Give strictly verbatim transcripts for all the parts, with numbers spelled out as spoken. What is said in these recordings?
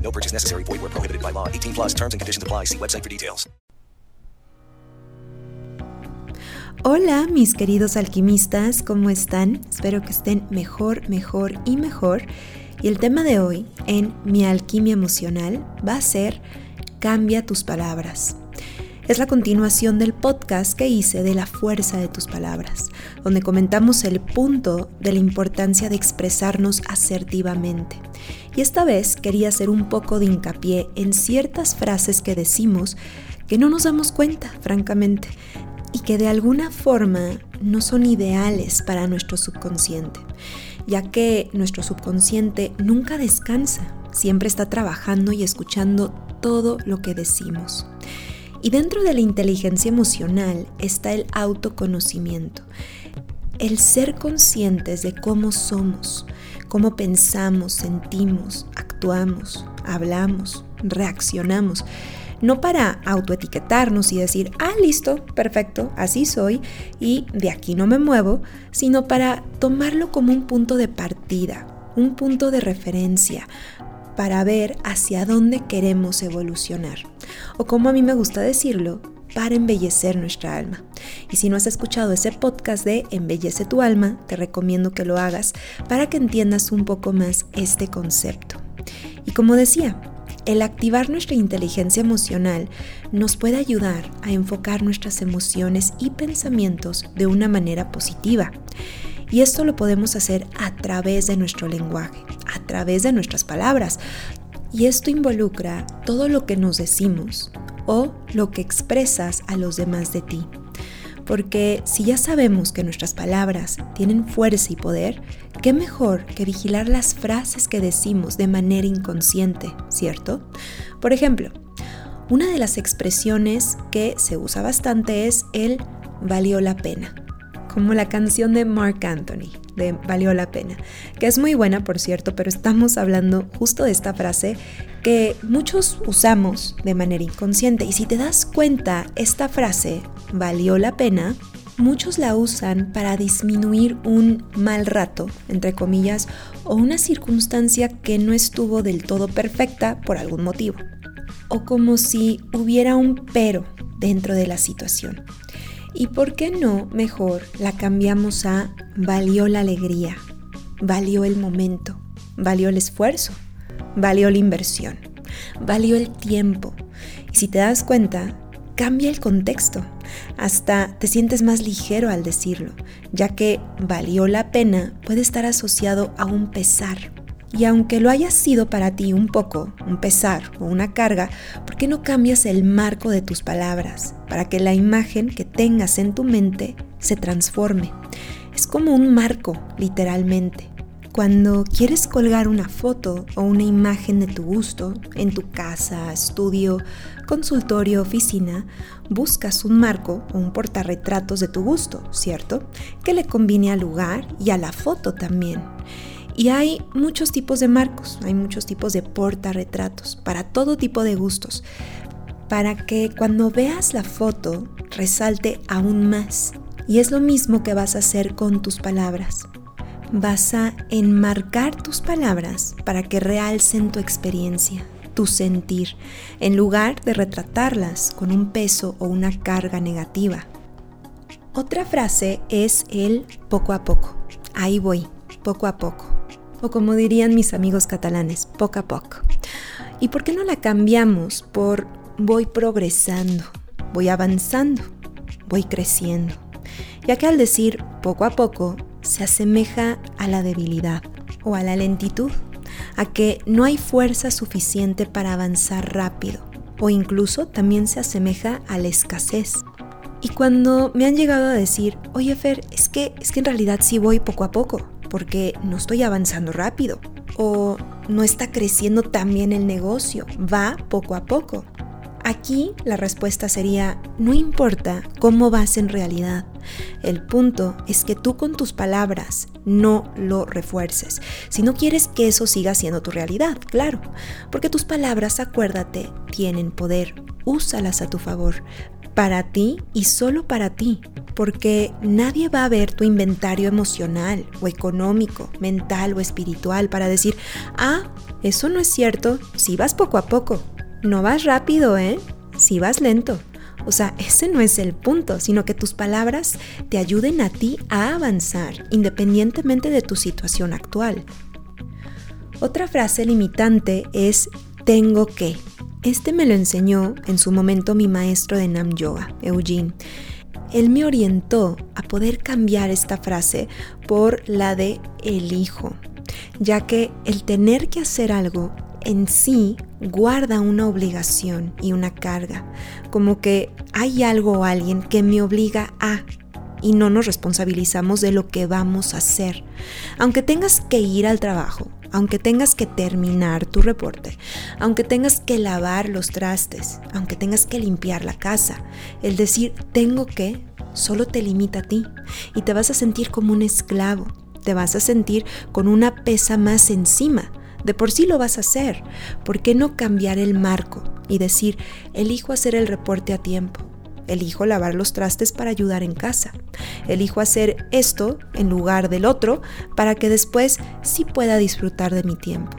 No purchase necessary. Void where prohibited by law. eighteen plus terms and conditions apply. See website for details. Hola, mis queridos alquimistas, ¿cómo están? Espero que estén mejor, mejor y mejor. Y el tema de hoy en Mi Alquimia Emocional va a ser Cambia tus palabras. Es la continuación del podcast que hice de La Fuerza de Tus Palabras, donde comentamos el punto de la importancia de expresarnos asertivamente. Y esta vez quería hacer un poco de hincapié en ciertas frases que decimos que no nos damos cuenta, francamente, y que de alguna forma no son ideales para nuestro subconsciente, ya que nuestro subconsciente nunca descansa, siempre está trabajando y escuchando todo lo que decimos. Y dentro de la inteligencia emocional está el autoconocimiento, el ser conscientes de cómo somos, cómo pensamos, sentimos, actuamos, hablamos, reaccionamos. No para autoetiquetarnos y decir, ah, listo, perfecto, así soy y de aquí no me muevo, sino para tomarlo como un punto de partida, un punto de referencia, para ver hacia dónde queremos evolucionar. O como a mí me gusta decirlo, para embellecer nuestra alma. Y si no has escuchado ese podcast de Embellece tu alma, te recomiendo que lo hagas para que entiendas un poco más este concepto. Y como decía, el activar nuestra inteligencia emocional nos puede ayudar a enfocar nuestras emociones y pensamientos de una manera positiva. Y esto lo podemos hacer a través de nuestro lenguaje, a través de nuestras palabras. Y esto involucra todo lo que nos decimos, o lo que expresas a los demás de ti. Porque si ya sabemos que nuestras palabras tienen fuerza y poder, qué mejor que vigilar las frases que decimos de manera inconsciente, ¿cierto? Por ejemplo, una de las expresiones que se usa bastante es el valió la pena, como la canción de Mark Anthony, de Valió la Pena, que es muy buena, por cierto, pero estamos hablando justo de esta frase que muchos usamos de manera inconsciente. Y si te das cuenta, esta frase, valió la pena, muchos la usan para disminuir un mal rato, entre comillas, o una circunstancia que no estuvo del todo perfecta por algún motivo, o como si hubiera un pero dentro de la situación. ¿Y por qué no mejor la cambiamos a valió la alegría, valió el momento, valió el esfuerzo, valió la inversión, valió el tiempo? Y si te das cuenta, cambia el contexto. Hasta te sientes más ligero al decirlo, ya que valió la pena puede estar asociado a un pesar. Y aunque lo haya sido para ti un poco, un pesar o una carga, ¿por qué no cambias el marco de tus palabras para que la imagen que tengas en tu mente se transforme? Es como un marco, literalmente. Cuando quieres colgar una foto o una imagen de tu gusto en tu casa, estudio, consultorio, oficina, buscas un marco o un portarretratos de tu gusto, ¿cierto? Que le combine al lugar y a la foto también. Y hay muchos tipos de marcos, hay muchos tipos de portarretratos para todo tipo de gustos, para que cuando veas la foto resalte aún más. Y es lo mismo que vas a hacer con tus palabras. Vas a enmarcar tus palabras para que realcen tu experiencia, tu sentir, en lugar de retratarlas con un peso o una carga negativa. Otra frase es el poco a poco. Ahí voy, poco a poco. O como dirían mis amigos catalanes, poco a poco. ¿Y por qué no la cambiamos por voy progresando? voy avanzando, voy creciendo, ya que al decir poco a poco se asemeja a la debilidad o a la lentitud, a que no hay fuerza suficiente para avanzar rápido, o incluso también se asemeja a la escasez. Y cuando me han llegado a decir, oye Fer, es que, es que en realidad sí voy poco a poco, porque no estoy avanzando rápido, o no está creciendo tan bien el negocio, va poco a poco. Aquí la respuesta sería, no importa cómo vas en realidad, el punto es que tú con tus palabras no lo refuerces, si no quieres que eso siga siendo tu realidad, claro, porque tus palabras, acuérdate, tienen poder, úsalas a tu favor, para ti y solo para ti, porque nadie va a ver tu inventario emocional o económico, mental o espiritual para decir, ah, eso no es cierto, si vas poco a poco, no vas rápido, ¿eh? Si vas lento. O sea, ese no es el punto, sino que tus palabras te ayuden a ti a avanzar, independientemente de tu situación actual. Otra frase limitante es tengo que. Este me lo enseñó en su momento mi maestro de Nam Yoga, Eugene. Él me orientó a poder cambiar esta frase por la de elijo, ya que el tener que hacer algo en sí guarda una obligación y una carga, como que hay algo o alguien que me obliga a, y no nos responsabilizamos de lo que vamos a hacer. Aunque tengas que ir al trabajo, aunque tengas que terminar tu reporte, aunque tengas que lavar los trastes, aunque tengas que limpiar la casa, el decir tengo que solo te limita a ti y te vas a sentir como un esclavo, te vas a sentir con una pesa más encima. De por sí lo vas a hacer, ¿por qué no cambiar el marco y decir elijo hacer el reporte a tiempo? Elijo lavar los trastes para ayudar en casa. Elijo hacer esto en lugar del otro para que después sí pueda disfrutar de mi tiempo.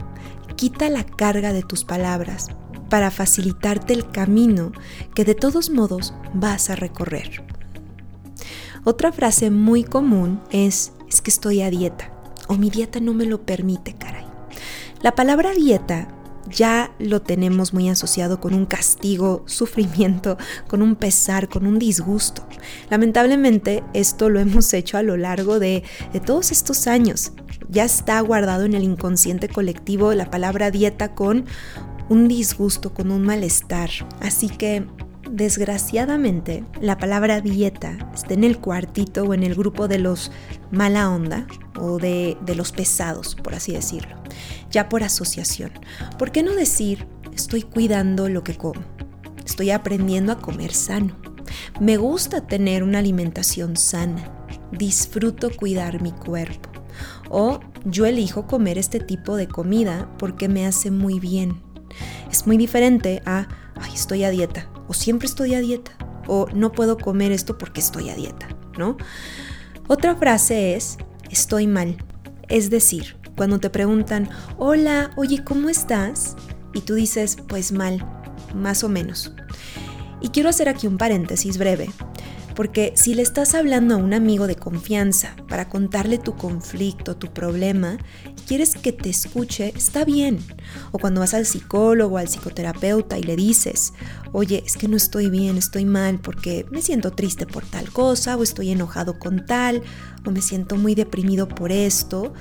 Quita la carga de tus palabras para facilitarte el camino que de todos modos vas a recorrer. Otra frase muy común es, es que estoy a dieta o mi dieta no me lo permite, caray. La palabra dieta ya lo tenemos muy asociado con un castigo, sufrimiento, con un pesar, con un disgusto. Lamentablemente esto lo hemos hecho a lo largo de, de todos estos años. Ya está guardado en el inconsciente colectivo la palabra dieta con un disgusto, con un malestar. Así que desgraciadamente la palabra dieta está en el cuartito o en el grupo de los mala onda o de, de los pesados, por así decirlo. Ya por asociación. ¿Por qué no decir, estoy cuidando lo que como? Estoy aprendiendo a comer sano. Me gusta tener una alimentación sana. Disfruto cuidar mi cuerpo. O yo elijo comer este tipo de comida porque me hace muy bien. Es muy diferente a, ay, estoy a dieta. O siempre estoy a dieta. O no puedo comer esto porque estoy a dieta, ¿no? Otra frase es, estoy mal. Es decir, cuando te preguntan, hola, oye, ¿cómo estás? Y tú dices, pues mal, más o menos. Y quiero hacer aquí un paréntesis breve, porque si le estás hablando a un amigo de confianza para contarle tu conflicto, tu problema, y quieres que te escuche, está bien. O cuando vas al psicólogo, al psicoterapeuta y le dices, oye, es que no estoy bien, estoy mal porque me siento triste por tal cosa, o estoy enojado con tal, o me siento muy deprimido por esto.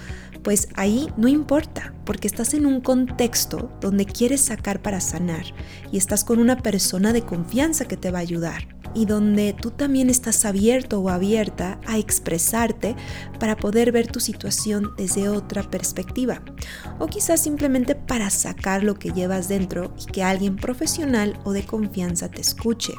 Pues ahí no importa, porque estás en un contexto donde quieres sacar para sanar y estás con una persona de confianza que te va a ayudar y donde tú también estás abierto o abierta a expresarte para poder ver tu situación desde otra perspectiva o quizás simplemente para sacar lo que llevas dentro y que alguien profesional o de confianza te escuche.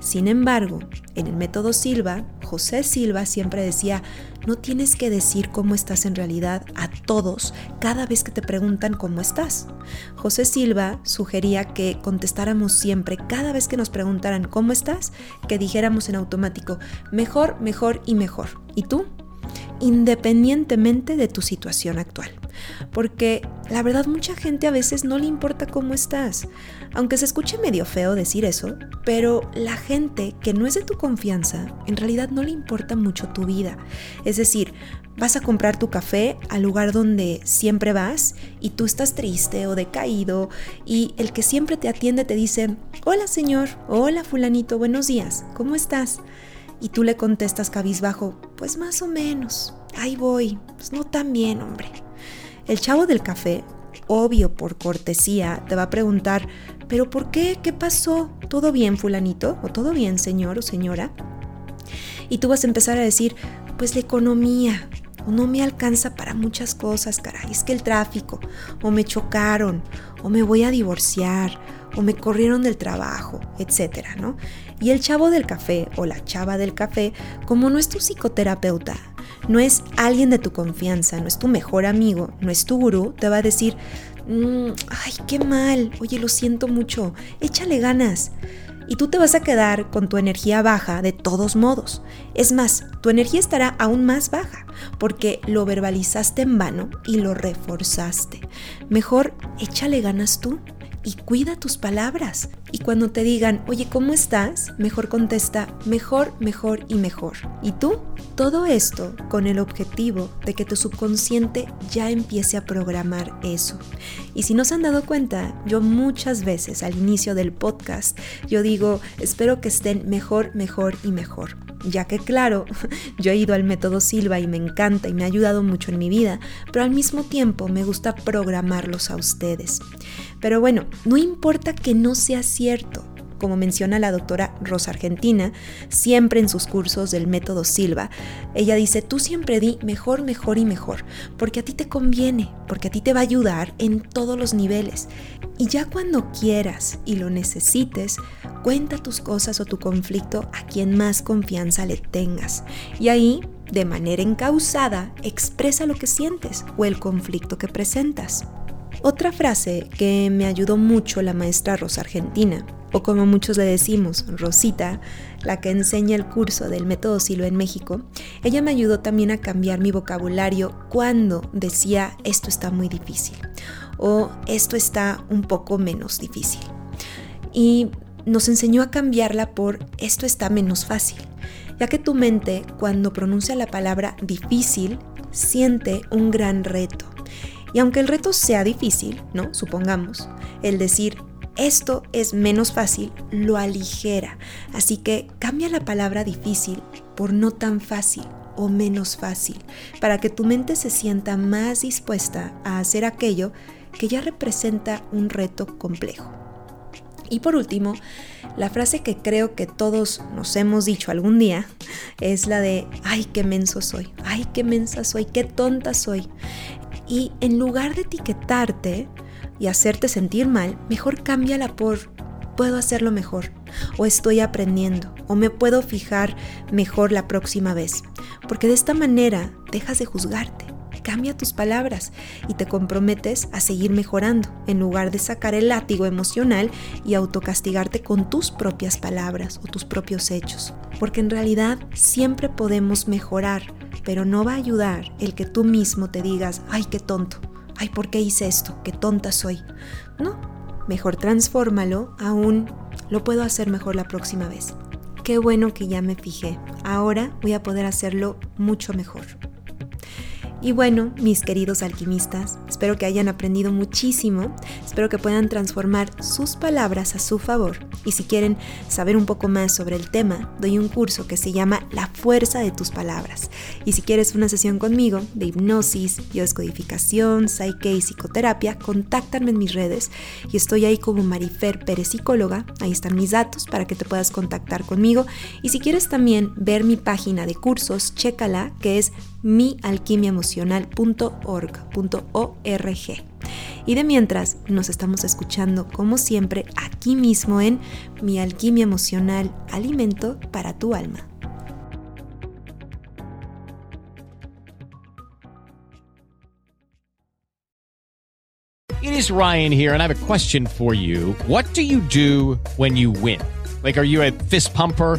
Sin embargo, en el método Silva, José Silva siempre decía, no tienes que decir cómo estás en realidad a todos cada vez que te preguntan cómo estás. José Silva sugería que contestáramos siempre cada vez que nos preguntaran cómo estás, que dijéramos en automático, mejor, mejor y mejor. ¿Y tú? Independientemente de tu situación actual. porque la verdad mucha gente a veces no le importa cómo estás. Aunque se escuche medio feo decir eso, pero la gente que no es de tu confianza, en realidad no le importa mucho tu vida. Es decir, vas a comprar tu café al lugar donde siempre vas y tú estás triste o decaído y el que siempre te atiende te dice, hola señor, hola fulanito, buenos días, ¿cómo estás? Y tú le contestas cabizbajo, pues más o menos, ahí voy, pues no tan bien, hombre. El chavo del café, obvio por cortesía, te va a preguntar, ¿pero por qué? ¿Qué pasó? ¿Todo bien, fulanito? ¿O todo bien, señor o señora? Y tú vas a empezar a decir, pues la economía, o no me alcanza para muchas cosas, caray, es que el tráfico, o me chocaron, o me voy a divorciar, o me corrieron del trabajo, etcétera, ¿no? Y el chavo del café o la chava del café, como no es tu psicoterapeuta, no es alguien de tu confianza, no es tu mejor amigo, no es tu gurú, te va a decir, mmm, ay, qué mal, oye, lo siento mucho, échale ganas. Y tú te vas a quedar con tu energía baja de todos modos. Es más, tu energía estará aún más baja porque lo verbalizaste en vano y lo reforzaste. Mejor échale ganas tú y cuida tus palabras. Y cuando te digan, oye, ¿cómo estás? Mejor contesta, mejor, mejor y mejor. ¿Y tú? Todo esto con el objetivo de que tu subconsciente ya empiece a programar eso. Y si no se han dado cuenta, yo muchas veces al inicio del podcast, yo digo, espero que estén mejor, mejor y mejor. Ya que claro, yo he ido al método Silva y me encanta y me ha ayudado mucho en mi vida, pero al mismo tiempo me gusta programarlos a ustedes. Pero bueno, no importa que no sea cierto. Como menciona la doctora Rosa Argentina, siempre en sus cursos del método Silva, ella dice, tú siempre di mejor, mejor y mejor, porque a ti te conviene, porque a ti te va a ayudar en todos los niveles. Y ya cuando quieras y lo necesites, cuenta tus cosas o tu conflicto a quien más confianza le tengas. Y ahí, de manera encauzada, expresa lo que sientes o el conflicto que presentas. Otra frase que me ayudó mucho la maestra Rosa Argentina, o como muchos le decimos, Rosita, la que enseña el curso del método Silo en México, ella me ayudó también a cambiar mi vocabulario cuando decía esto está muy difícil o esto está un poco menos difícil. Y nos enseñó a cambiarla por esto está menos fácil, ya que tu mente cuando pronuncia la palabra difícil siente un gran reto. Y aunque el reto sea difícil, ¿no? Supongamos, el decir esto es menos fácil, lo aligera. Así que cambia la palabra difícil por no tan fácil o menos fácil, para que tu mente se sienta más dispuesta a hacer aquello que ya representa un reto complejo. Y por último, la frase que creo que todos nos hemos dicho algún día es la de ¡ay, qué menso soy! ¡Ay, qué mensa soy! ¡Qué tonta soy! Y en lugar de etiquetarte y hacerte sentir mal, mejor cámbiala por puedo hacerlo mejor, o estoy aprendiendo, o me puedo fijar mejor la próxima vez. Porque de esta manera dejas de juzgarte, cambia tus palabras y te comprometes a seguir mejorando, en lugar de sacar el látigo emocional y autocastigarte con tus propias palabras o tus propios hechos. Porque en realidad siempre podemos mejorar, pero no va a ayudar el que tú mismo te digas, ay, qué tonto, ay, ¿por qué hice esto? Qué tonta soy. No, mejor transfórmalo a un, lo puedo hacer mejor la próxima vez. Qué bueno que ya me fijé, ahora voy a poder hacerlo mucho mejor. Y bueno, mis queridos alquimistas, espero que hayan aprendido muchísimo, espero que puedan transformar sus palabras a su favor. Y si quieren saber un poco más sobre el tema, doy un curso que se llama La Fuerza de Tus Palabras. Y si quieres una sesión conmigo de hipnosis, biodescodificación, psique y psicoterapia, contáctame en mis redes y estoy ahí como Marifer Pérez Psicóloga, ahí están mis datos para que te puedas contactar conmigo. Y si quieres también ver mi página de cursos, chécala, que es Mi Alquimia Emocional punto org punto org. Y de mientras, nos estamos escuchando como siempre aquí mismo en Mi Alquimia Emocional, alimento para tu alma. It is Ryan here, and I have a question for you. What do you do when you win? Like, are you a fist pumper?